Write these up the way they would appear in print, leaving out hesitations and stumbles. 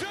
James.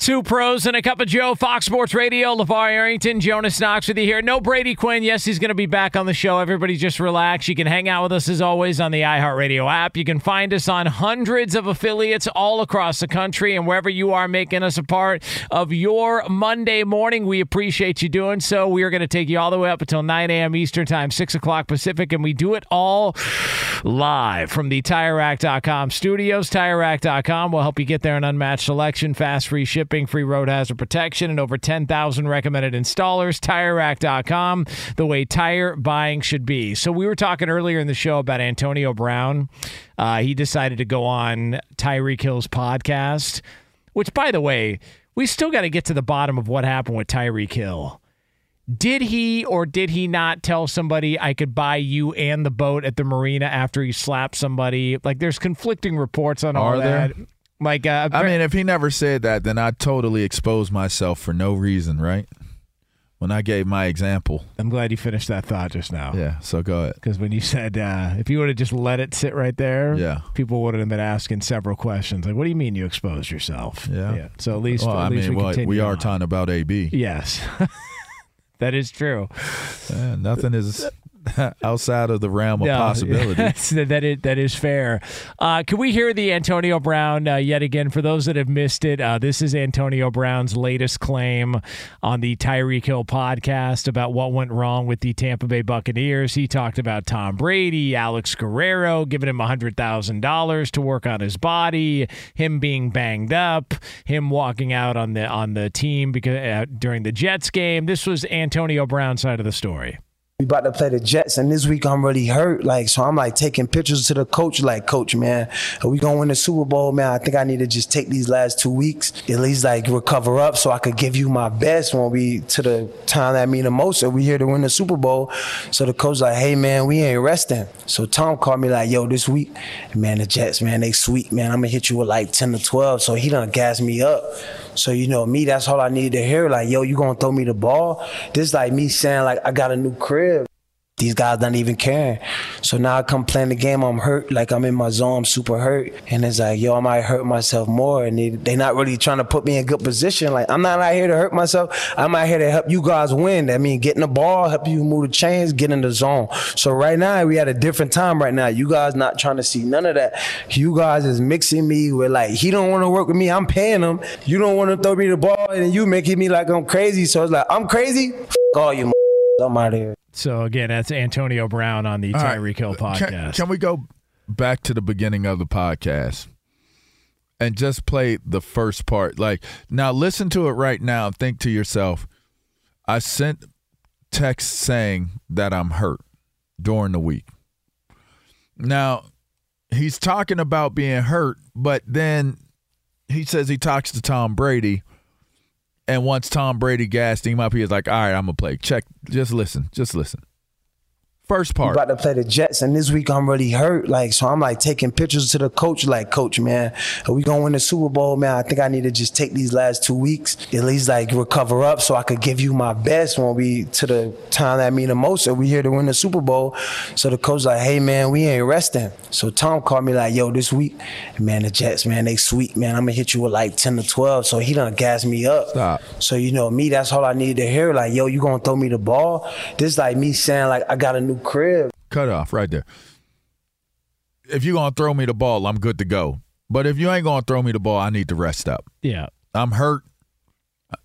Two Pros and a Cup of Joe, Fox Sports Radio, LeVar Arrington, Jonas Knox with you here. No Brady Quinn. Yes, he's going to be back on the show. Everybody just relax. You can hang out with us, as always, on the iHeartRadio app. You can find us on hundreds of affiliates all across the country, and wherever you are making us a part of your Monday morning, we appreciate you doing so. We are going to take you all the way up until 9 a.m. Eastern Time, 6 o'clock Pacific, and we do it all live from the TireRack.com studios. TireRack.com will help you get there an unmatched selection, fast, free shipping, free road hazard protection, and over 10,000 recommended installers. TireRack.com, the way tire buying should be. So we were talking earlier in the show about Antonio Brown. He decided to go on Tyreek Hill's podcast, which, by the way, we still got to get to the bottom of what happened with Tyreek Hill. Did he or did he not tell somebody, I could buy you and the boat at the marina, after he slapped somebody? Like, there's conflicting reports on all that. Like, I mean, if he never said that, then I totally exposed myself for no reason, right? When I gave my example. I'm glad you finished that thought just now. Yeah, so go ahead. Because when you said, if you would have just let it sit right there, yeah, people would have been asking several questions. Like, what do you mean you exposed yourself? Yeah. So at least, we are talking about AB. Yes. That is true. Nothing is outside of the realm of possibility. That is fair. Can we hear the Antonio Brown yet again? For those that have missed it, this is Antonio Brown's latest claim on the Tyreek Hill podcast about what went wrong with the Tampa Bay Buccaneers. He talked about Tom Brady, Alex Guerrero giving him $100,000 to work on his body, him being banged up, him walking out on the team because during the Jets game. This was Antonio Brown's side of the story. we about to play the Jets, and this week I'm really hurt. So I'm like taking pictures to the coach, like, coach, man, are we gonna win the Super Bowl, man? I think I need to just take these last 2 weeks, at least like recover up so I could give you my best when we to the time that I mean the most. So we here to win the Super Bowl. So the coach like, hey man, we ain't resting. So Tom called me like, yo, this week, man, the Jets, man, they sweet, man. I'm gonna hit you with like 10 to 12. So he done gassed me up. So you know me, that's all I needed to hear. Like, yo, you gonna throw me the ball? This like me saying like I got a new crib. These guys don't even care. So now I come playing the game, I'm hurt, like I'm in my zone, I'm super hurt. And it's like, yo, I might hurt myself more. And they not really trying to put me in good position. Like, I'm not out here to hurt myself. I'm out here to help you guys win. I mean, getting the ball, help you move the chains, get in the zone. So right now, we at a different time right now. You guys not trying to see none of that. You guys is mixing me with like, he don't want to work with me, I'm paying him. You don't want to throw me the ball, and you making me like I'm crazy. So it's like, I'm crazy? F*** all you, I'm out of here. So, again, that's Antonio Brown on the Tyreek Hill podcast. Can we go back to the beginning of the podcast and just play the first part? Like, now listen to it right now and think to yourself, I sent texts saying that I'm hurt during the week. Now, he's talking about being hurt, but then he says he talks to Tom Brady. And once Tom Brady gassed him up, he was like, all right, I'm going to play. Check. Just listen. First part. We about to play the Jets, and this week I'm really hurt. So I'm like taking pictures to the coach, like, coach, man, are we gonna win the Super Bowl, man? I think I need to just take these last 2 weeks, at least like recover up so I could give you my best when we to the time that I mean the most. So we here to win the Super Bowl. So the coach like, hey man, we ain't resting. So Tom called me like, yo, this week, man, the Jets, man, they sweet, man. I'm gonna hit you with like 10 to 12. So he done gassed me up. Stop. So you know me, that's all I needed to hear. Like, yo, you gonna throw me the ball? This like me saying like I got a new crib. Cut off right there. If you're going to throw me the ball, I'm good to go. But if you ain't going to throw me the ball, I need to rest up. Yeah. I'm hurt.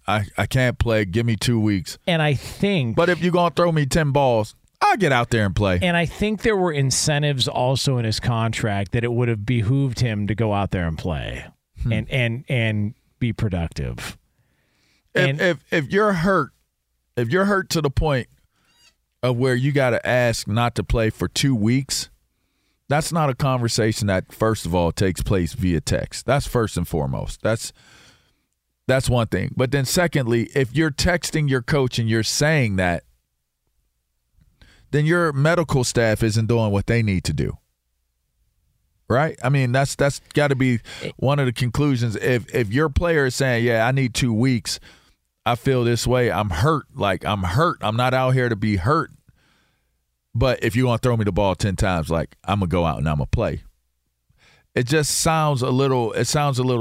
I can't play. Give me 2 weeks. And I think. But if you're going to throw me 10 balls, I'll get out there and play. And I think there were incentives also in his contract that it would have behooved him to go out there and play and be productive. If you're hurt to the point of where you got to ask not to play for 2 weeks, that's not a conversation that, first of all, takes place via text. That's first and foremost. That's one thing. But then secondly, if you're texting your coach and you're saying that, then your medical staff isn't doing what they need to do. Right? I mean, that's got to be one of the conclusions. If your player is saying, yeah, I need 2 weeks, I feel this way, I'm hurt. I'm not out here to be hurt. But if you want to throw me the ball 10 times, like, I'm going to go out and I'm going to play. It just sounds a little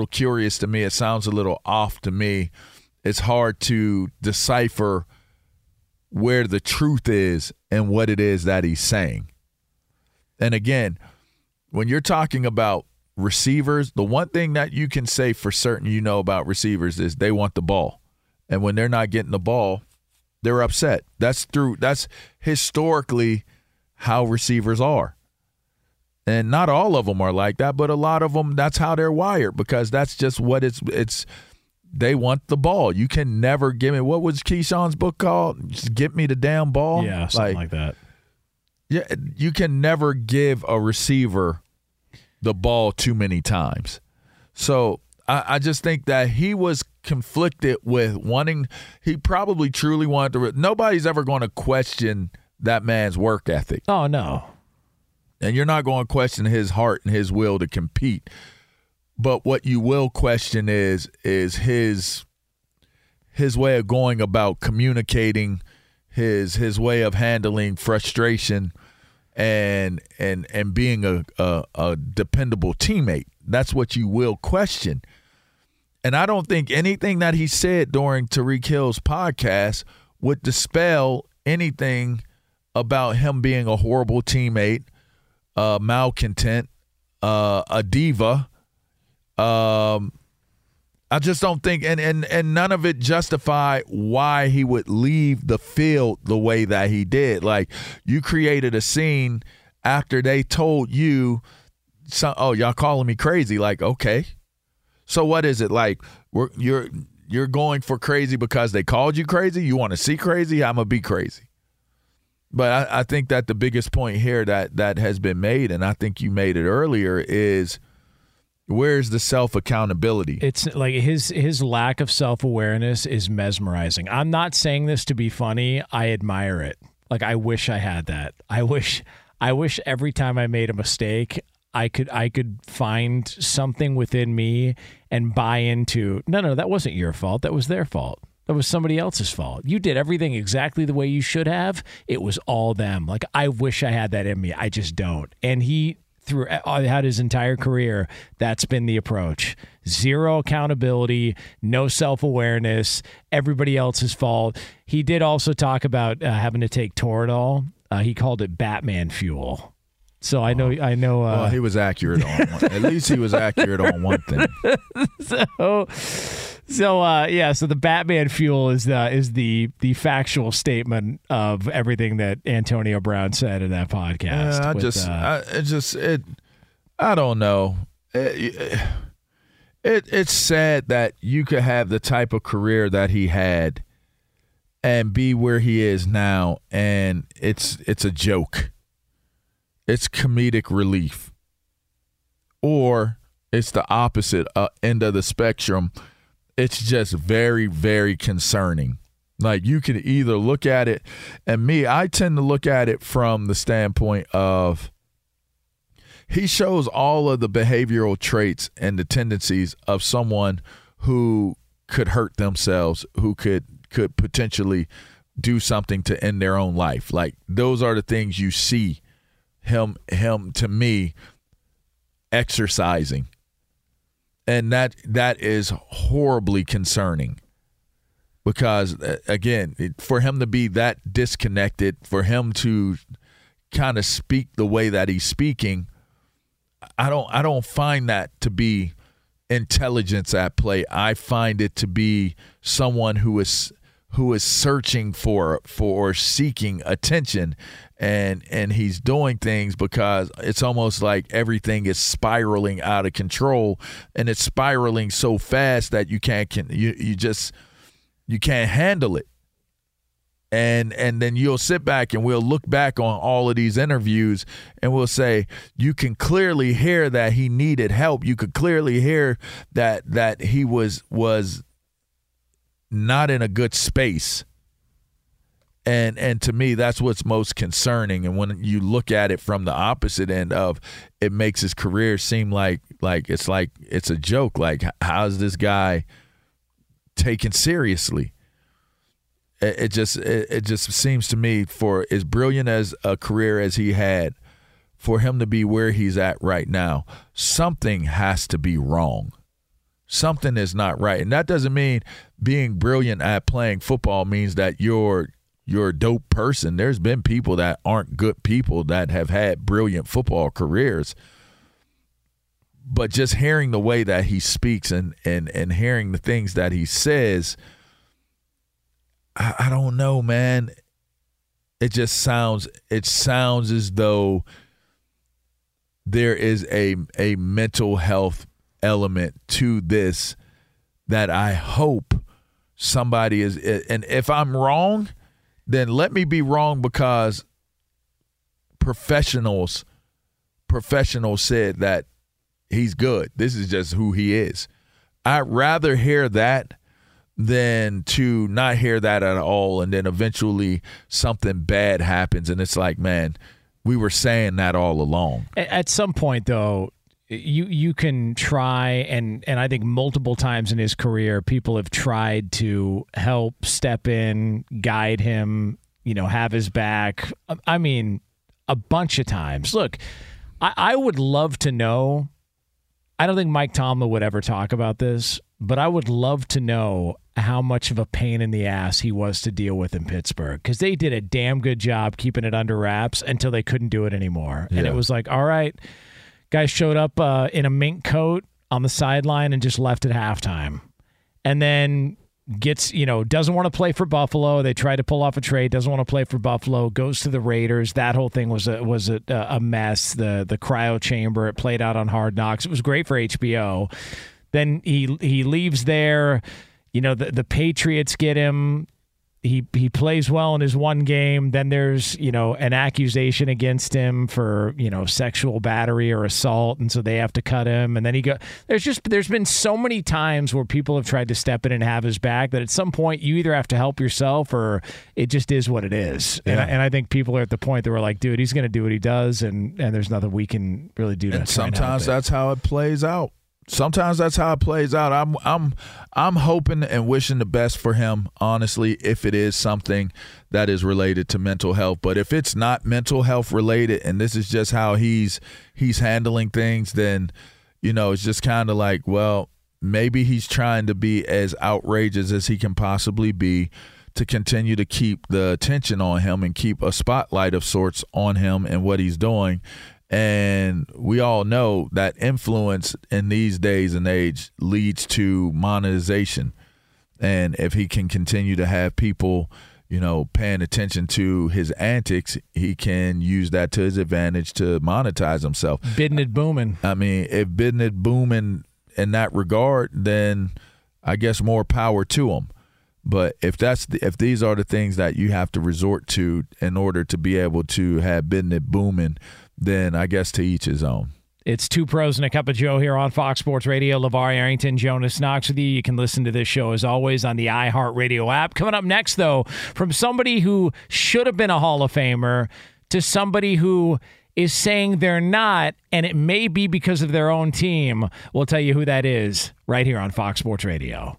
curious to me. It sounds a little off to me. It's hard to decipher where the truth is and what it is that he's saying. And again, when you're talking about receivers, the one thing that you can say for certain you know about receivers is they want the ball. And when they're not getting the ball, they're upset. That's historically how receivers are. And not all of them are like that, but a lot of them, that's how they're wired, because that's just what it's they want the ball. You can never give me, what was Keyshawn's book called? Just get me the damn ball. Yeah, something like that. Yeah, you can never give a receiver the ball too many times. So I just think that he was conflicted with wanting – he probably truly wanted to – nobody's ever going to question that man's work ethic. Oh, no. And you're not going to question his heart and his will to compete. But what you will question is his way of going about communicating, his way of handling frustration and being a dependable teammate. That's what you will question. And I don't think anything that he said during Tyreek Hill's podcast would dispel anything about him being a horrible teammate, malcontent, a diva. I just don't think, and none of it justified why he would leave the field the way that he did. Like, you created a scene after they told you, oh, y'all calling me crazy. Like, okay. So what is it? Like, you're going for crazy because they called you crazy? You want to see crazy? I'm going to be crazy. But I think that the biggest point here that has been made, and I think you made it earlier, is where's the self-accountability? It's like his lack of self-awareness is mesmerizing. I'm not saying this to be funny. I admire it. Like, I wish I had that. I wish every time I made a mistake, I could find something within me and buy into, no, that wasn't your fault. That was their fault. That was somebody else's fault. You did everything exactly the way you should have. It was all them. Like, I wish I had that in me. I just don't. And he, throughout his entire career, that's been the approach. Zero accountability, no self-awareness, everybody else's fault. He did also talk about having to take Toradol. He called it Batman fuel. So I know. Well, he was accurate on one. At least he was accurate on one thing. So the Batman fuel is the factual statement of everything that Antonio Brown said in that podcast. Yeah, I don't know. It's sad that you could have the type of career that he had and be where he is now, and it's a joke. It's comedic relief, or it's the opposite end of the spectrum. It's just very, very concerning. Like, you can either look at it, and I tend to look at it from the standpoint of he shows all of the behavioral traits and the tendencies of someone who could hurt themselves, who could potentially do something to end their own life. Like, those are the things you see him to me exercising, and that is horribly concerning, because again, for him to be that disconnected, for him to kind of speak the way that he's speaking, I don't find that to be intelligence at play. I find it to be someone who is searching for seeking attention, and he's doing things because it's almost like everything is spiraling out of control, and it's spiraling so fast that you can't handle it. And then you'll sit back and we'll look back on all of these interviews and we'll say, you can clearly hear that he needed help. You could clearly hear that he was not in a good space. And to me, that's what's most concerning. And when you look at it from the opposite end of, it makes his career seem like it's a joke. Like, how's this guy taken seriously? It just seems to me, for as brilliant as a career as he had, for him to be where he's at right now, something has to be wrong. Something is not right. And that doesn't mean being brilliant at playing football means that you're a dope person. There's been people that aren't good people that have had brilliant football careers. But just hearing the way that he speaks and hearing the things that he says, I don't know, man. It sounds as though there is a mental health element to this that I hope somebody is, and if I'm wrong, then let me be wrong, because professionals said that he's good. This is just who he is. I'd rather hear that than to not hear that at all, and then eventually something bad happens and it's like, man, we were saying that all along. At some point, though, You can try, and I think multiple times in his career, people have tried to help, step in, guide him, have his back. I mean, a bunch of times. Look, I would love to know. I don't think Mike Tomlin would ever talk about this, but I would love to know how much of a pain in the ass he was to deal with in Pittsburgh, because they did a damn good job keeping it under wraps until they couldn't do it anymore. Yeah. And it was like, all right. Guy showed up in a mink coat on the sideline and just left at halftime, and then gets, doesn't want to play for Buffalo. They tried to pull off a trade, doesn't want to play for Buffalo, goes to the Raiders. That whole thing was a mess. The cryo chamber, it played out on Hard Knocks. It was great for HBO. Then he leaves there. The Patriots get him. he plays well in his one game. Then there's, you know, an accusation against him for, you know, sexual battery or assault. And so they have to cut him. And then he goes, there's been so many times where people have tried to step in and have his back that at some point you either have to help yourself or it just is what it is. Yeah. And I think people are at the point that we're like, dude, he's going to do what he does. And there's nothing we can really do. And sometimes that's how it plays out. Sometimes that's how it plays out. I'm hoping and wishing the best for him, honestly, if it is something that is related to mental health. But if it's not mental health related and this is just how he's handling things, then, you know, it's just kind of like, well, maybe he's trying to be as outrageous as he can possibly be to continue to keep the attention on him and keep a spotlight of sorts on him and what he's doing. And we all know that influence in these days and age leads to monetization. And if he can continue to have people, you know, paying attention to his antics, he can use that to his advantage to monetize himself. Bidding it booming. I mean, if bidding it booming in that regard, then I guess more power to him. But if these are the things that you have to resort to in order to be able to have bidding it booming, then I guess to each his own. It's Two Pros and a Cup of Joe here on Fox Sports Radio. LeVar Arrington, Jonas Knox with you. You can listen to this show, as always, on the iHeartRadio app. Coming up next, though, from somebody who should have been a Hall of Famer to somebody who is saying they're not, and it may be because of their own team. We'll tell you who that is right here on Fox Sports Radio.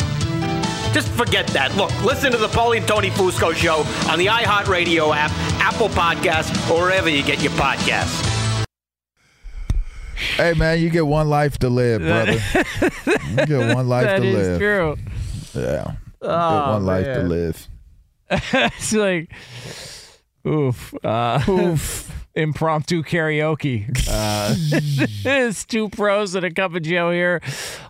Just forget that. Look, listen to the Paulie and Tony Fusco Show on the iHeartRadio app, Apple Podcasts, or wherever you get your podcasts. Hey, man, you get one life to live, brother. You get one life to live. That is true. Yeah. You get one life to live. It's like, oof. Oof. Impromptu karaoke. It's Two Pros and a Cup of Joe here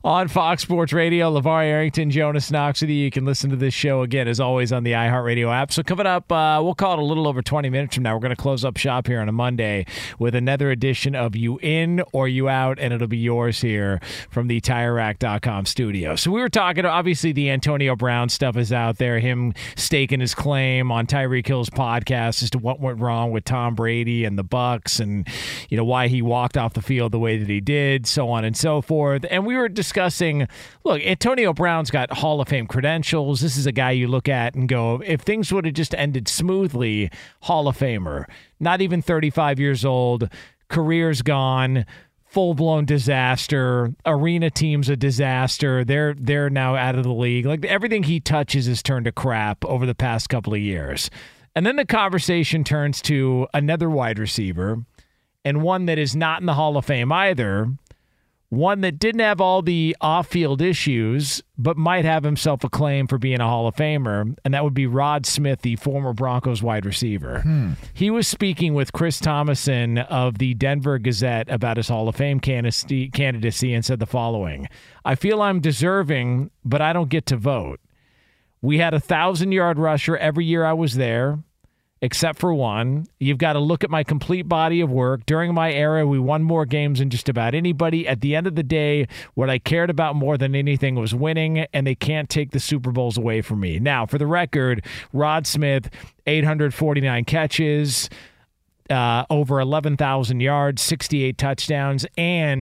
on Fox Sports Radio. LeVar Arrington, Jonas Knox with you. You can listen to this show again, as always, on the iHeartRadio app. So coming up, we'll call it a little over 20 minutes from now. We're going to close up shop here on a Monday with another edition of You In or You Out, and it'll be yours here from the TireRack.com studio. So we were talking, obviously, the Antonio Brown stuff is out there, him staking his claim on Tyreek Hill's podcast as to what went wrong with Tom Brady and the Bucs, and, you know, why he walked off the field the way that he did, so on and so forth. And we were discussing, look, Antonio Brown's got Hall of Fame credentials. This is a guy you look at and go, if things would have just ended smoothly, Hall of Famer, not even 35 years old, career's gone, full-blown disaster, arena team's a disaster, they're now out of the league. Like, everything he touches is turned to crap over the past couple of years. And then the conversation turns to another wide receiver, and one that is not in the Hall of Fame either, one that didn't have all the off-field issues, but might have himself a claim for being a Hall of Famer, and that would be Rod Smith, the former Broncos wide receiver. He was speaking with Chris Thomason of the Denver Gazette about his Hall of Fame candidacy and said the following: "I feel I'm deserving, but I don't get to vote. We had a 1,000-yard rusher every year I was there, except for one. You've got to look at my complete body of work. During my era, we won more games than just about anybody. At the end of the day, what I cared about more than anything was winning, and they can't take the Super Bowls away from me." Now, for the record, Rod Smith, 849 catches, over 11,000 yards, 68 touchdowns, and...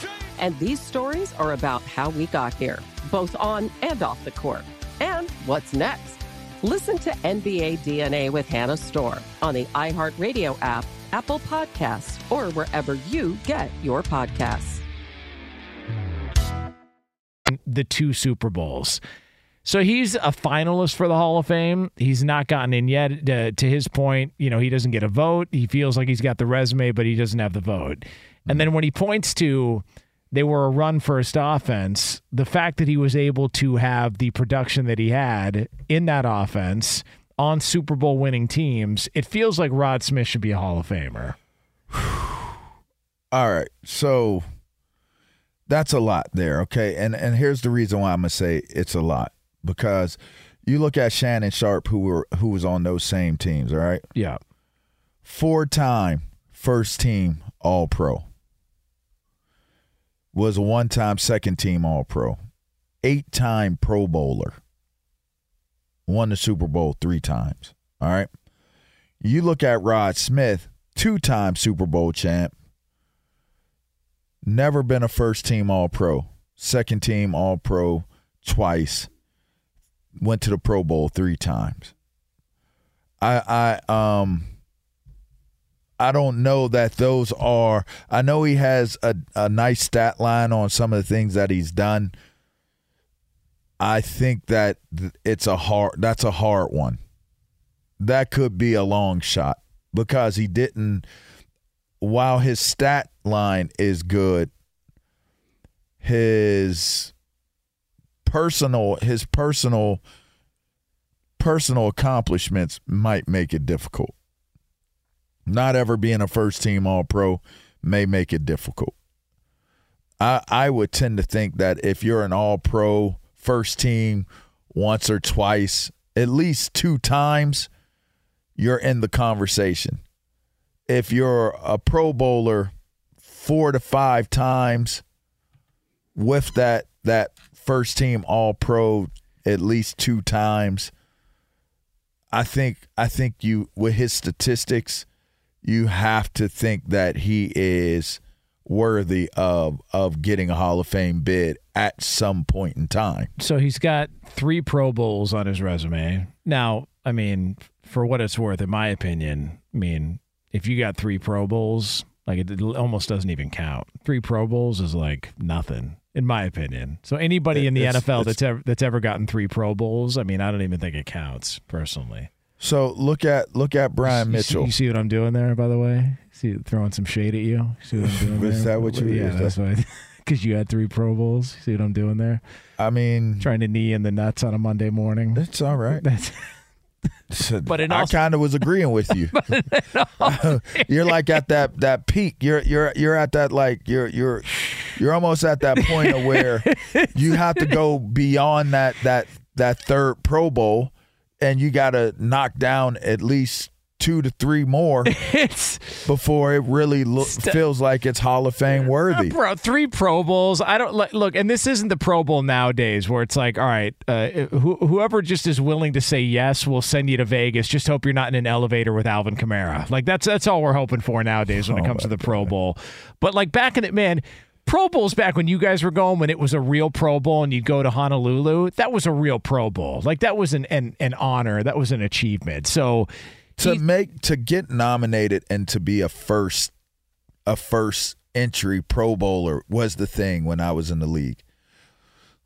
James. And these stories are about how we got here, both on and off the court. And what's next? Listen to NBA DNA with Hannah Storm on the iHeartRadio app, Apple Podcasts, or wherever you get your podcasts. The two Super Bowls. So he's a finalist for the Hall of Fame. He's not gotten in yet. To his point, you know, he doesn't get a vote. He feels like he's got the resume, but he doesn't have the vote. And then when he points to... they were a run-first offense. The fact that he was able to have the production that he had in that offense on Super Bowl-winning teams, it feels like Rod Smith should be a Hall of Famer. All right, so that's a lot there, okay? And here's the reason why I'm going to say it's a lot, because you look at Shannon Sharpe, who was on those same teams, all right? Yeah. Four-time first-team All-Pro. Was a one-time second-team All-Pro, eight-time Pro Bowler, won the Super Bowl three times, all right? You look at Rod Smith, two-time Super Bowl champ, never been a first-team All-Pro, second-team All-Pro twice, went to the Pro Bowl three times. I don't know that those are – I know he has a nice stat line on some of the things that he's done. I think that that's a hard one. That could be a long shot because he didn't – while his stat line is good, his personal accomplishments might make it difficult. Not ever being a first-team All-Pro may make it difficult. I would tend to think that if you're an All-Pro first-team once or twice, at least two times, you're in the conversation. If you're a Pro Bowler 4 to 5 times with that first-team All-Pro at least two times, I think you, with his statistics – you have to think that he is worthy of getting a Hall of Fame bid at some point in time. So he's got 3 Pro Bowls on his resume. Now, I mean, for what it's worth, in my opinion, I mean, if you got 3 Pro Bowls, like it almost doesn't even count. 3 Pro Bowls is like nothing, in my opinion. So anybody in the NFL that's ever gotten 3 Pro Bowls, I mean, I don't even think it counts personally. So look at Brian Mitchell. You see what I'm doing there, by the way? See, throwing some shade at you. See what I'm doing? Is that what you? Yeah, that's why. Because you had 3 Pro Bowls. See what I'm doing there? I mean, trying to knee in the nuts on a Monday morning. That's all right. But I kind of was agreeing with you. You're like at that peak. You're at that, like you're almost at that point of where you have to go beyond that third Pro Bowl. and you got to knock down at least 2 to 3 more before it really feels like it's Hall of Fame worthy. Bro, 3 Pro Bowls. I don't look, and this isn't the Pro Bowl nowadays where it's like, all right, whoever just is willing to say yes, we'll send you to Vegas. Just hope you're not in an elevator with Alvin Kamara. Like that's all we're hoping for nowadays when it comes to the Pro Bowl. But like back in it, man. Pro Bowls back when you guys were going, when it was a real Pro Bowl and you'd go to Honolulu, that was a real Pro Bowl. Like that was an honor. That was an achievement. So to get nominated and to be a first entry Pro Bowler was the thing when I was in the league.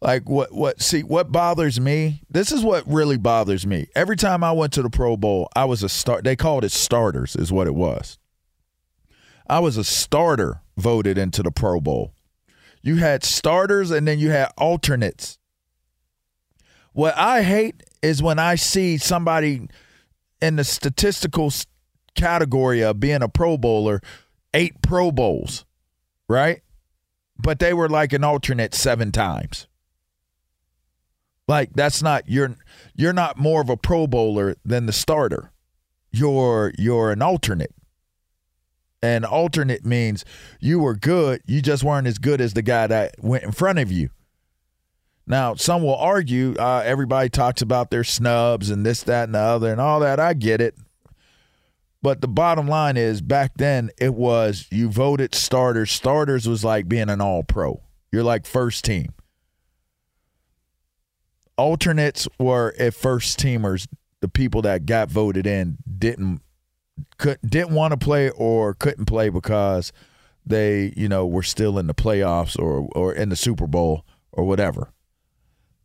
Like what bothers me, this is what really bothers me. Every time I went to the Pro Bowl, I was a start. They called it starters is what it was. I was a starter voted into the Pro Bowl. You had starters and then you had alternates. What I hate is when I see somebody in the statistical category of being a Pro Bowler, 8 Pro Bowls, right? But they were like an alternate 7 times. Like that's not you're not more of a Pro Bowler than the starter. You're an alternate. And alternate means you were good, you just weren't as good as the guy that went in front of you. Now, some will argue, everybody talks about their snubs and this, that, and the other and all that. I get it. But the bottom line is back then it was you voted starters. Starters was like being an all-pro. You're like first team. Alternates were at first teamers, the people that got voted in didn't want to play or couldn't play because they, were still in the playoffs or in the Super Bowl or whatever.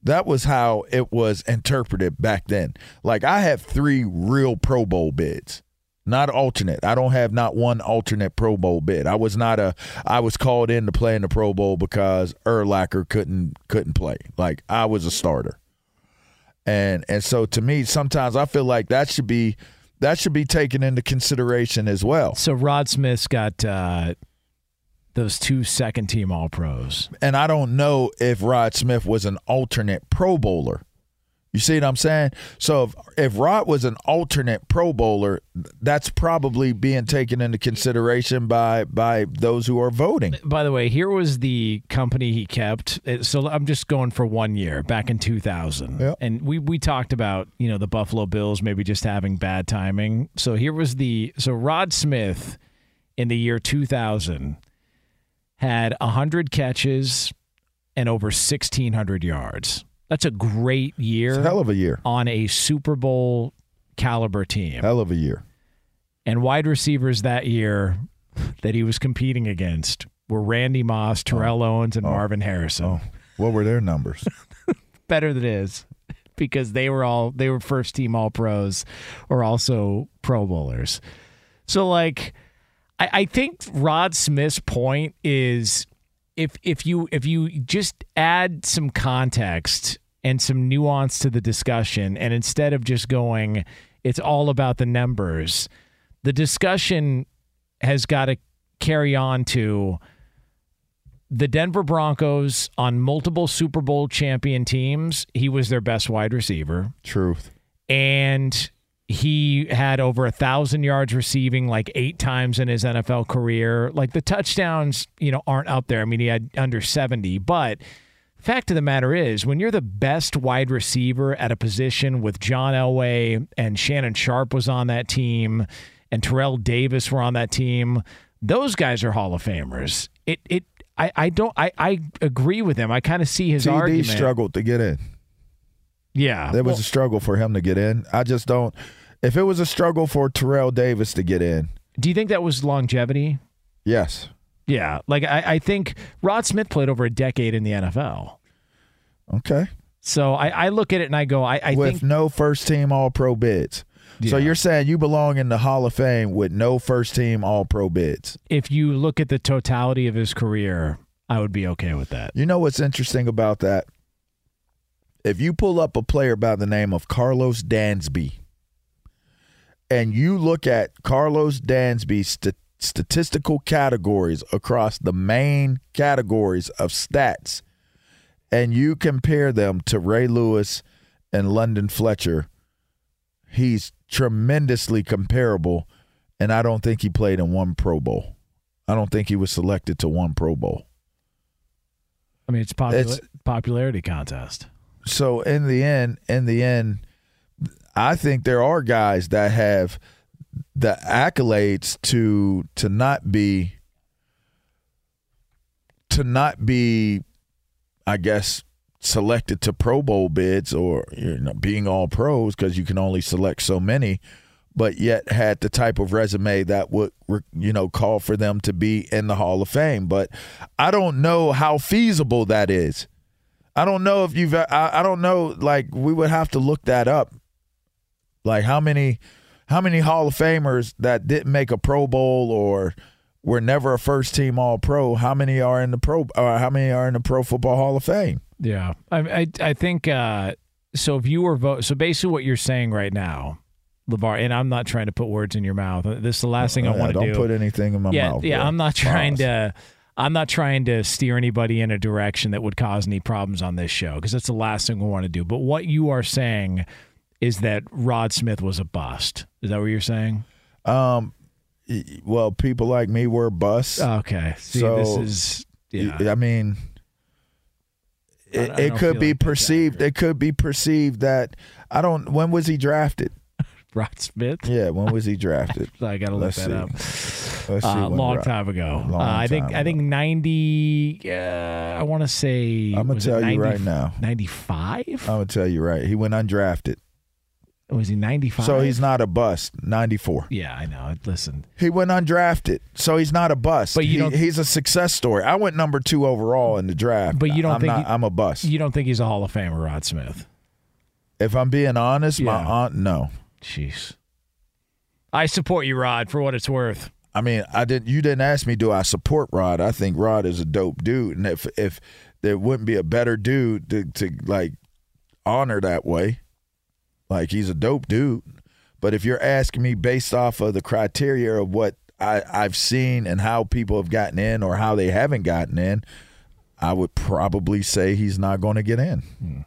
That was how it was interpreted back then. Like I have 3 real Pro Bowl bids, not alternate. I don't have not one alternate Pro Bowl bid. I was called in to play in the Pro Bowl because Urlacher couldn't play. Like I was a starter. And so to me, sometimes I feel like that should be taken into consideration as well. So Rod Smith's got those 2 second-team All-Pros. And I don't know if Rod Smith was an alternate Pro Bowler. You see what I'm saying? So if Rod was an alternate Pro Bowler, that's probably being taken into consideration by those who are voting. By the way, here was the company he kept. So I'm just going for 1 year, back in 2000. Yep. And we talked about, the Buffalo Bills maybe just having bad timing. So here was so Rod Smith in the year 2000 had 100 catches and over 1,600 yards. That's a great year. It's a hell of a year. On a Super Bowl caliber team. Hell of a year. And wide receivers that year that he was competing against were Randy Moss, Terrell Owens, and Marvin Harrison. Oh. What were their numbers? Better than his, because they were first team All-Pros or also Pro Bowlers. So like I think Rod Smith's point is if you just add some context and some nuance to the discussion, and instead of just going, it's all about the numbers, the discussion has got to carry on to the Denver Broncos on multiple Super Bowl champion teams. He was their best wide receiver. Truth. And he had over 1,000 yards receiving like 8 times in his NFL career. Like the touchdowns, aren't up there. I mean, he had under 70. But fact of the matter is, when you're the best wide receiver at a position with John Elway and Shannon Sharpe was on that team and Terrell Davis were on that team, those guys are Hall of Famers. I agree with him. I kind of see his argument. TD struggled to get in. Yeah. There was a struggle for him to get in. I just don't. If it was a struggle for Terrell Davis to get in. Do you think that was longevity? Yes. Yeah. Like, I think Rod Smith played over a decade in the NFL. Okay. So I look at it and I go, I think. With no first-team All-Pro bids. Yeah. So you're saying you belong in the Hall of Fame with no first-team All-Pro bids. If you look at the totality of his career, I would be okay with that. You know what's interesting about that? If you pull up a player by the name of Carlos Dansby and you look at Carlos Dansby's statistical categories across the main categories of stats and you compare them to Ray Lewis and London Fletcher, He's tremendously comparable, and I don't think he played in one Pro Bowl. I don't think he was selected to one Pro Bowl. I mean, it's popularity contest. So in the end, I think there are guys that have the accolades to not be, I guess, selected to Pro Bowl bids or, you know, being all pros, because you can only select so many, but yet had the type of resume that would, you know, call for them to be in the Hall of Fame. But I don't know how feasible that is. I don't know if you've – I don't know, like, we would have to look that up. Like, how many Hall of Famers that didn't make a Pro Bowl or were never a first-team All-Pro, how many are in the Pro Football Hall of Fame? Yeah. I think so if you were – so basically what you're saying right now, LeVar, and I'm not trying to put words in your mouth. This is the last thing I want to do. Don't put anything in my mouth. Yeah, bro. I'm not trying to steer anybody in a direction that would cause any problems on this show, because that's the last thing we want to do. But what you are saying is that Rod Smith was a bust. Is that what you're saying? Well, people like me were busts. Okay. See, so this is, yeah. I mean, it could be perceived. It could be perceived that I don't. When was he drafted? Rod Smith? Yeah, when was he drafted? I got to look that up. Let's see. Long time ago. I think 90, I want to say. I'm going to tell you right now. 95? I'm going to tell you right. He went undrafted. Was he 95? So he's not a bust. 94. Yeah, I know. Listen. He went undrafted, so he's not a bust. But he's a success story. I went number 2 overall in the draft. But you don't think I'm a bust. You don't think he's a Hall of Famer, Rod Smith? If I'm being honest, my aunt, no. Jeez. I support you, Rod, for what it's worth. I mean, you didn't ask me, do I support Rod? I think Rod is a dope dude, and if there wouldn't be a better dude to like honor that way, like, he's a dope dude. But if you're asking me based off of the criteria of what I've seen and how people have gotten in or how they haven't gotten in, I would probably say he's not going to get in. Hmm.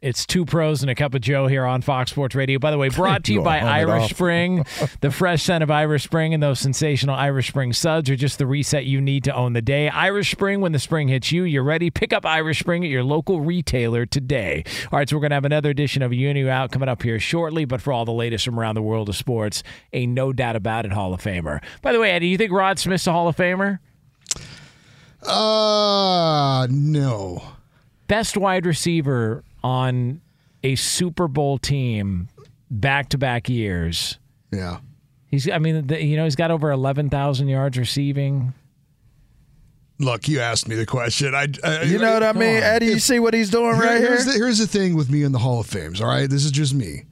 It's Two Pros and a Cup of Joe here on Fox Sports Radio. By the way, brought to you by Irish Spring. The fresh scent of Irish Spring and those sensational Irish Spring suds are just the reset you need to own the day. Irish Spring, when the spring hits you, you're ready. Pick up Irish Spring at your local retailer today. All right, so we're going to have another edition of You and You Out coming up here shortly, but for all the latest from around the world of sports, a no doubt about it Hall of Famer. By the way, Eddie, you think Rod Smith's a Hall of Famer? No. Best wide receiver on a Super Bowl team back-to-back years. Yeah. He's got over 11,000 yards receiving. Look, you asked me the question. I mean? Eddie, you see what he's doing right here? Here's the thing with me in the Hall of Fames, all right? This is just me.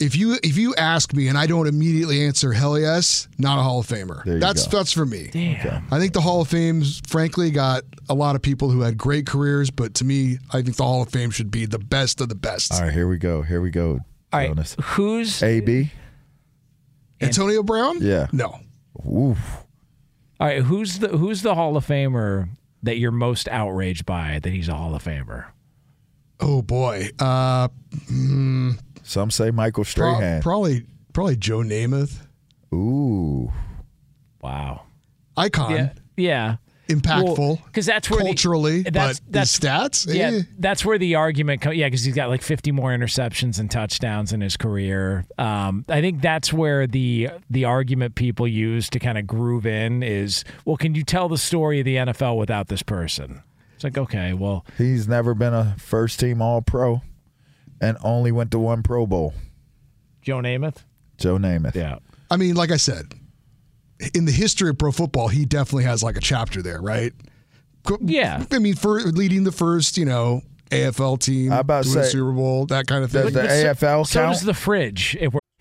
If you ask me and I don't immediately answer hell yes, not a Hall of Famer. That's for me. Damn. I think the Hall of Fame's, frankly, got a lot of people who had great careers, but to me, I think the Hall of Fame should be the best of the best. All right, here we go. All right, Jonas. Who's AB? Antonio Brown? Yeah. No. Oof. All right, who's the Hall of Famer that you're most outraged by that he's a Hall of Famer? Oh boy. Some say Michael Strahan. Probably Joe Namath. Ooh. Wow. Icon. Yeah. Impactful. Because that's where culturally, but stats? Yeah, that's where the argument comes. Yeah, because he's got like 50 more interceptions and touchdowns in his career. I think that's where the argument people use to kind of groove in is, well, can you tell the story of the NFL without this person? It's like, okay, well. He's never been a first-team All-Pro. And only went to one Pro Bowl. Joe Namath. Yeah. I mean, like I said, in the history of pro football, he definitely has like a chapter there, right? Yeah. I mean, for leading the first, you know, AFL team to a Super Bowl, that kind of thing. Does the AFL count? So does the fridge.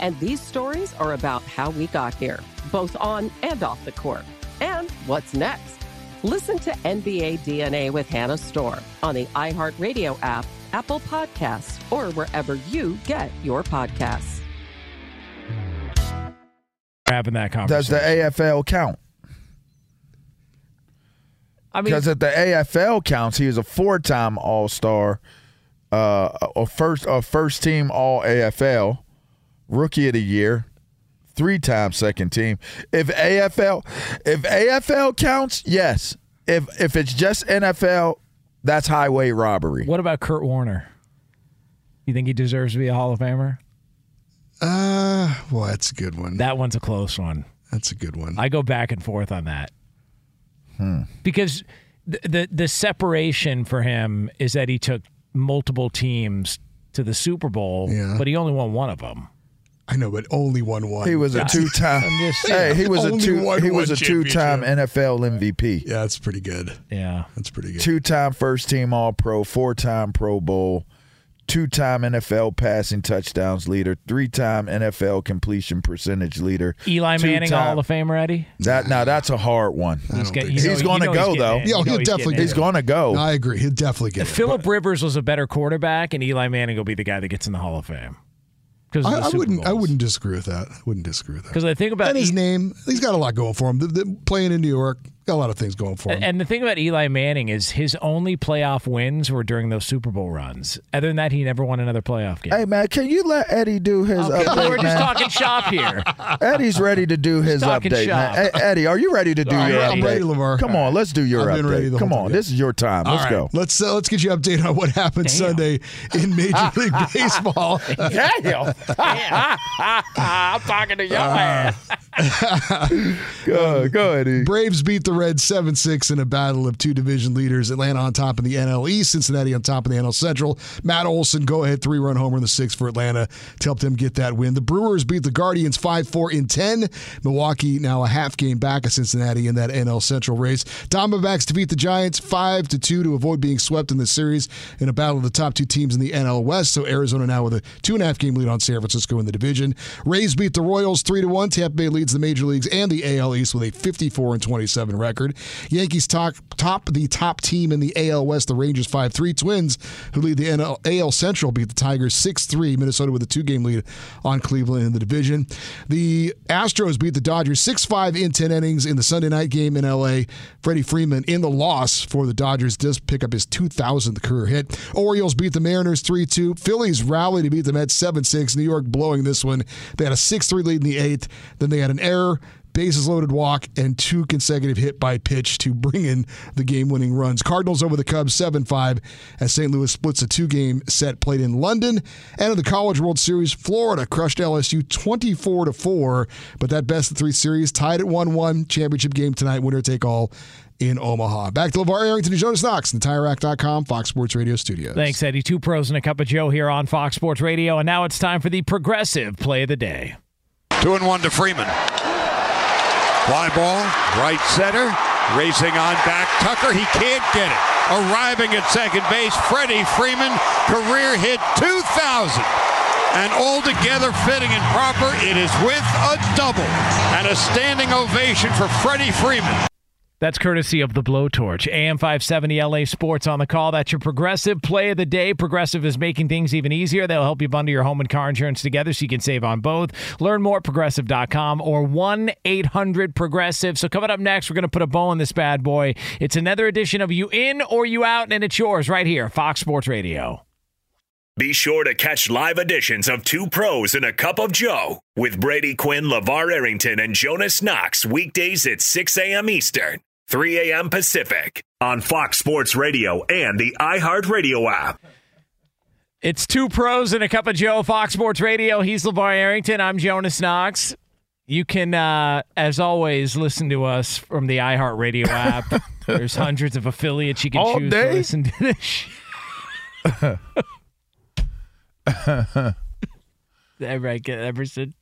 And these stories are about how we got here, both on and off the court. And what's next? Listen to NBA DNA with Hannah Storm on the iHeartRadio app, Apple Podcasts, or wherever you get your podcasts. Having that conversation. Does the AFL count? I mean, because if the AFL counts, he is a four-time All-Star, a first-team All-AFL. Rookie of the year, three-time second team. If AFL counts, yes. If it's just NFL, that's highway robbery. What about Kurt Warner? You think he deserves to be a Hall of Famer? Well, that's a good one. That one's a close one. That's a good one. I go back and forth on that. Because the separation for him is that he took multiple teams to the Super Bowl, but he only won one of them. I know, but only won. He was a two-time. He was a two-time NFL MVP. Yeah, that's pretty good. Yeah, that's pretty good. Two-time first-team All-Pro, four-time Pro Bowl, two-time NFL passing touchdowns leader, three-time NFL completion percentage leader. Eli Manning, Hall of Famer, Eddie. Now that's a hard one. He's going to go though. Yeah, he'll definitely. He's going to go. I agree. He'll definitely get it. Philip Rivers was a better quarterback, and Eli Manning will be the guy that gets in the Hall of Fame. I wouldn't disagree with that. I wouldn't disagree with that. Because I think about his name, he's got a lot going for him. The playing in New York, got a lot of things going for him. And the thing about Eli Manning is his only playoff wins were during those Super Bowl runs. Other than that, he never won another playoff game. Hey man, can you let Eddie do his update? We're just talking shop here. Eddie's ready to do his update. Man. Eddie, are you ready to do your update? I'm ready, LeVar. Come on, let's do your update. Come on, this is your time. Let's go. Let's get you updated on what happened Sunday in Major League Baseball. I'm talking to your ass. Go Eddie. Braves beat the Reds 7-6 in a battle of two division leaders. Atlanta on top of the NL East, Cincinnati on top of the NL Central. Matt Olson, go-ahead three-run homer in the sixth for Atlanta to help them get that win. The Brewers beat the Guardians 5-4 in 10. Milwaukee now a half game back of Cincinnati in that NL Central race. Diamondbacks to beat the Giants 5-2 to avoid being swept in the series in a battle of the top two teams in the NL West. So Arizona now with a 2.5 game lead on San Francisco in the division. Rays beat the Royals 3-1. Tampa Bay leads the Major Leagues and the AL East with a 54-27 record. Yankees top the top team in the AL West, the Rangers 5-3. Twins, who lead the AL Central, beat the Tigers 6-3. Minnesota with a 2-game lead on Cleveland in the division. The Astros beat the Dodgers 6-5 in 10 innings in the Sunday night game in L.A. Freddie Freeman in the loss for the Dodgers does pick up his 2,000th career hit. Orioles beat the Mariners 3-2. Phillies rally to beat the Mets 7-6. New York blowing this one. They had a 6-3 lead in the 8th. Then they had an error, bases loaded walk, and two consecutive hit by pitch to bring in the game-winning runs. Cardinals over the Cubs 7-5 as St. Louis splits a two-game set played in London. And in the College World Series, Florida crushed LSU 24-4, but that best-of-three series tied at 1-1. Championship game tonight, winner-take-all in Omaha. Back to LeVar Arrington and Jonas Knox in the TireRack.com Fox Sports Radio studios. Thanks, Eddie. Two pros and a cup of Joe here on Fox Sports Radio. And now it's time for the Progressive Play of the Day. 2-1 to Freeman. Fly ball, right center, racing on back. Tucker, he can't get it. Arriving at second base, Freddie Freeman, career hit 2,000. And altogether fitting and proper, it is with a double. And a standing ovation for Freddie Freeman. That's courtesy of the Blowtorch. AM 570 LA Sports on the call. That's your Progressive Play of the Day. Progressive is making things even easier. They'll help you bundle your home and car insurance together so you can save on both. Learn more at Progressive.com or 1-800-PROGRESSIVE. So coming up next, we're going to put a bow on this bad boy. It's another edition of You In or You Out, and it's yours right here, Fox Sports Radio. Be sure to catch live editions of Two Pros and a Cup of Joe with Brady Quinn, LeVar Arrington, and Jonas Knox weekdays at 6 a.m. Eastern, 3 a.m. Pacific on Fox Sports Radio and the iHeartRadio app. It's Two Pros and a Cup of Joe, Fox Sports Radio. He's LeVar Arrington. I'm Jonas Knox. You can, as always, listen to us from the iHeartRadio app. There's hundreds of affiliates you can all choose day to listen to this show. Ever since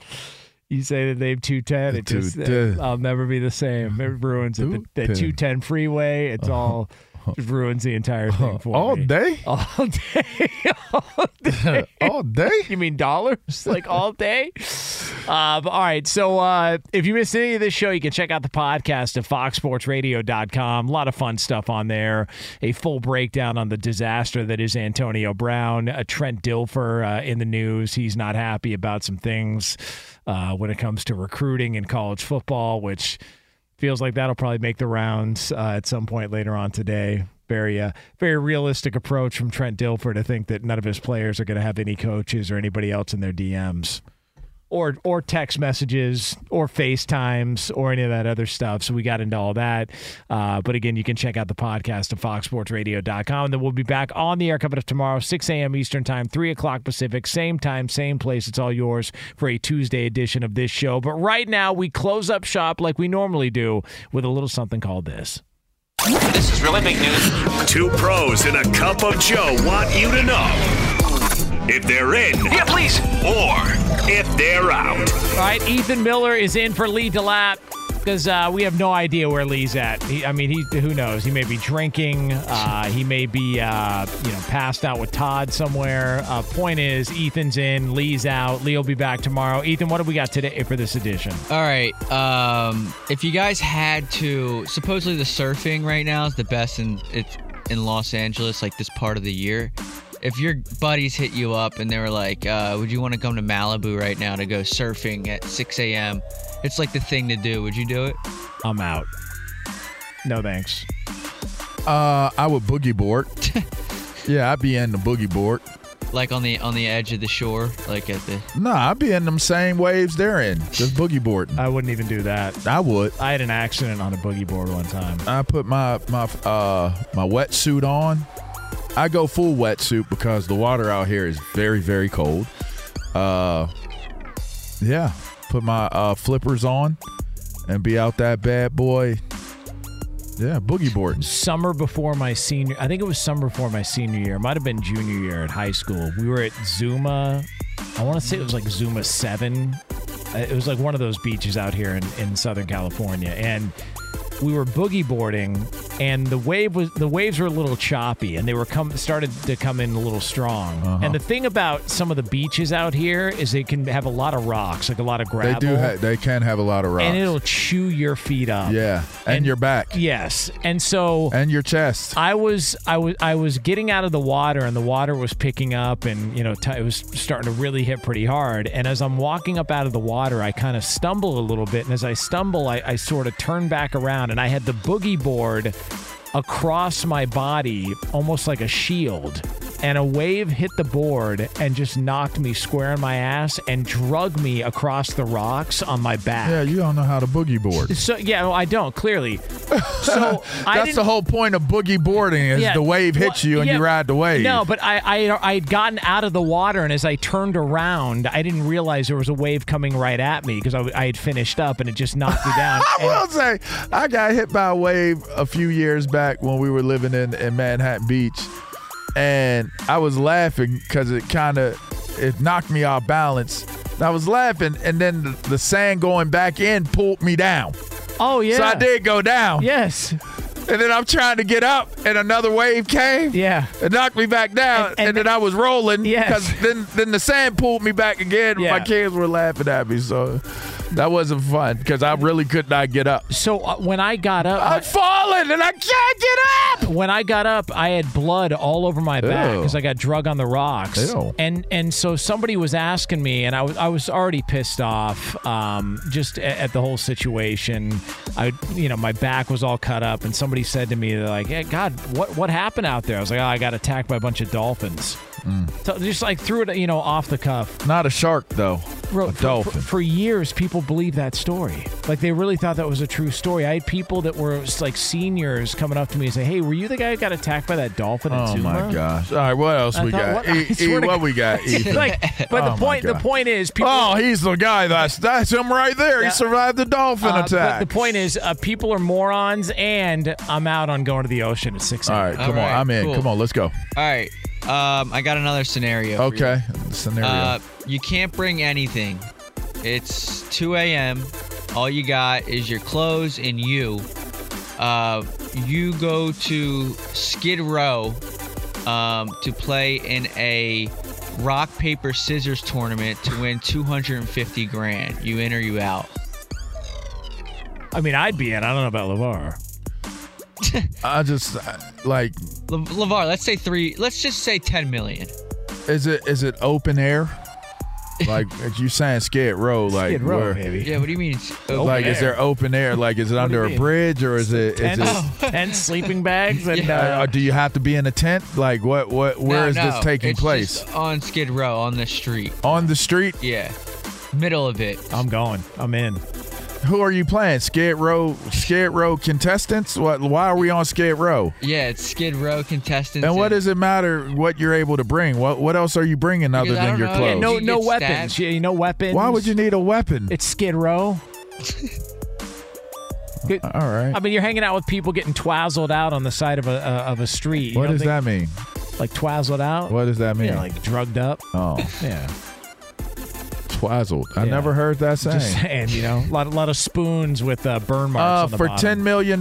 you say the name 210, it just I'll never be the same. It ruins it. The 210 freeway, it's all it ruins the entire thing for me. All day. All day. You mean dollars? Like all day? But all right, so if you missed any of this show, you can check out the podcast at foxsportsradio.com. A lot of fun stuff on there. A full breakdown on the disaster that is Antonio Brown. Trent Dilfer in the news. He's not happy about some things when it comes to recruiting in college football, which feels like that'll probably make the rounds at some point later on today. Very realistic approach from Trent Dilfer to think that none of his players are going to have any coaches or anybody else in their DMs. Or text messages or FaceTimes or any of that other stuff. So we got into all that. But again, you can check out the podcast at foxsportsradio.com. Then we'll be back on the air coming up tomorrow, 6 a.m. Eastern time, 3 o'clock Pacific, same time, same place. It's all yours for a Tuesday edition of this show. But right now, we close up shop like we normally do with a little something called this. This is really big news. Two pros and a cup of Joe want you to know if they're in, yeah, please, or if they're out. All right, Ethan Miller is in for Lee DeLapp because we have no idea where Lee's at. He who knows? He may be drinking. He may be passed out with Todd somewhere. Point is, Ethan's in, Lee's out. Lee will be back tomorrow. Ethan, what do we got today for this edition? All right, if you guys had to, supposedly the surfing right now is the best in Los Angeles, like this part of the year. If your buddies hit you up and they were like, would you want to come to Malibu right now to go surfing at 6 a.m.? It's like the thing to do. Would you do it? I'm out. No thanks. I would boogie board. Yeah, I'd be in the boogie board. Like on the edge of the shore? Like at the... Nah, I'd be in them same waves they're in. Just boogie boarding. I wouldn't even do that. I would. I had an accident on a boogie board one time. I put my wetsuit on. I go full wetsuit because the water out here is very, very cold. Put my flippers on and be out that bad boy. Yeah, boogie boarding. I think it was summer before my senior year. It might have been junior year at high school. We were at Zuma. I want to say it was like Zuma 7. It was like one of those beaches out here in Southern California. And we were boogie boarding, and the waves were a little choppy, and they were started to come in a little strong. Uh-huh. And the thing about some of the beaches out here is they can have a lot of rocks, like a lot of gravel. They can have a lot of rocks, and it'll chew your feet up. Yeah, and your back. Yes, and your chest. I was getting out of the water, and the water was picking up, and it was starting to really hit pretty hard. And as I'm walking up out of the water, I kind of stumble a little bit, and as I stumble, I sort of turn back around. And I had the boogie board across my body, almost like a shield. and a wave hit the board and just knocked me square in my ass and drug me across the rocks on my back. Yeah, you don't know how to boogie board. So yeah, well, I don't, clearly. So that's the whole point of boogie boarding is the wave hits you and you ride the wave. No, but I had gotten out of the water, and as I turned around, I didn't realize there was a wave coming right at me because I had finished up and it just knocked me down. I will say, I got hit by a wave a few years back when we were living in Manhattan Beach. And I was laughing because it knocked me off balance. I was laughing, and then the sand going back in pulled me down. Oh, yeah. So I did go down. Yes. And then I'm trying to get up, and another wave came. Yeah. It knocked me back down, and then I was rolling. Yes. Because then the sand pulled me back again. Yeah. My kids were laughing at me, so that wasn't fun because I really could not get up. So when I got up, I'm falling and I can't get up. When I got up, I had blood all over my back because I got drug on the rocks. Ew. And so somebody was asking me, and I was already pissed off just at the whole situation. My back was all cut up, and somebody said to me, they're like, "Hey, God, what happened out there?" I was like, "Oh, I got attacked by a bunch of dolphins." So just like threw it, off the cuff. Not a shark, though. A dolphin. For years, people believed that story. Like, they really thought that was a true story. I had people that were like seniors coming up to me and say, "Hey, were you the guy who got attacked by that dolphin in Zuma?" Oh my gosh! All right, what else we got? What we got? Ethan. But the point is, people. Oh, he's the guy. That's him right there. He survived the dolphin attack. But the point is, people are morons, and I'm out on going to the ocean at 6 a.m. All right, come on, I'm in. Cool. Come on, let's go. All right. I got another scenario. Okay, scenario. You can't bring anything. It's 2 a.m. All you got is your clothes and you. You go to Skid Row to play in a rock, paper, scissors tournament to win $250,000. You in or you out? I mean, I'd be in. I don't know about LeVar. I just like LeVar. Let's say three. Let's just say $10 million. Is it open air? Like you saying Skid Row? Like Skid Row, where, baby. Yeah. What do you mean? Like air? Is there open air? Like is it under a bridge or is it tent sleeping bags? And do you have to be in a tent? Like what? Where is this taking place? Just on Skid Row, on the street. On the street? Yeah. Middle of it. I'm going. I'm in. Who are you playing? Skid Row? Skid Row contestants? What? Why are we on Skid Row? Yeah, it's Skid Row contestants. And what does it matter what you're able to bring? What else are you bringing other than your clothes? Yeah, no weapons. Yeah, no weapons. Why would you need a weapon? It's Skid Row. All right. I mean, you're hanging out with people getting twazzled out on the side of a street. What does that mean? Like twazzled out? What does that mean? Yeah, like drugged up. Oh, yeah. Twazzled. I never heard that saying. Just saying, a lot of spoons with burn marks on the for bottom. $10 million,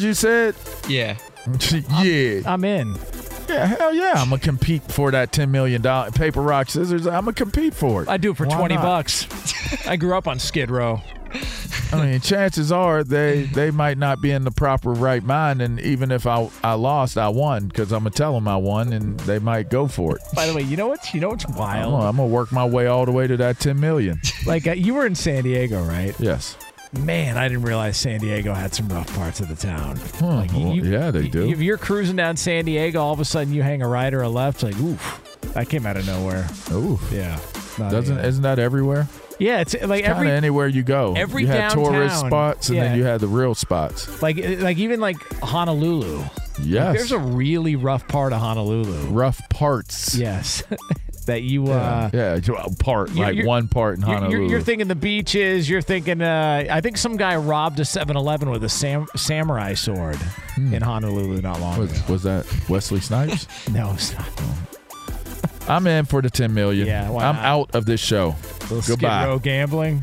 you said? Yeah. Yeah. I'm in. Yeah, hell yeah. I'm going to compete for that $10 million. Paper, rock, scissors. I'm going to compete for it. I do it for $20. I grew up on Skid Row. I mean, chances are they might not be in the proper right mind, and even if I lost, I won because I'm gonna tell them I won, and they might go for it. By the way, you know what's wild? I'm gonna work my way all the way to that $10 million. Like you were in San Diego, right? Yes. Man, I didn't realize San Diego had some rough parts of the town. They do. If you're cruising down San Diego, all of a sudden you hang a right or a left, like oof, that came out of nowhere. Oof, yeah. Isn't that everywhere? Yeah, it's like it's anywhere you go. You have tourist spots, and then you have the real spots. Like even like Honolulu. Yes. Like there's a really rough part of Honolulu. Rough parts. Yes. That you one part in Honolulu. You're thinking the beaches. You're thinking I think some guy robbed a 7-Eleven with a samurai sword in Honolulu not long ago. Was that Wesley Snipes? No, it's not. I'm in for the $10 million. Yeah, I'm out of this show. Goodbye. Skid Row gambling.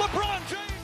LeBron James.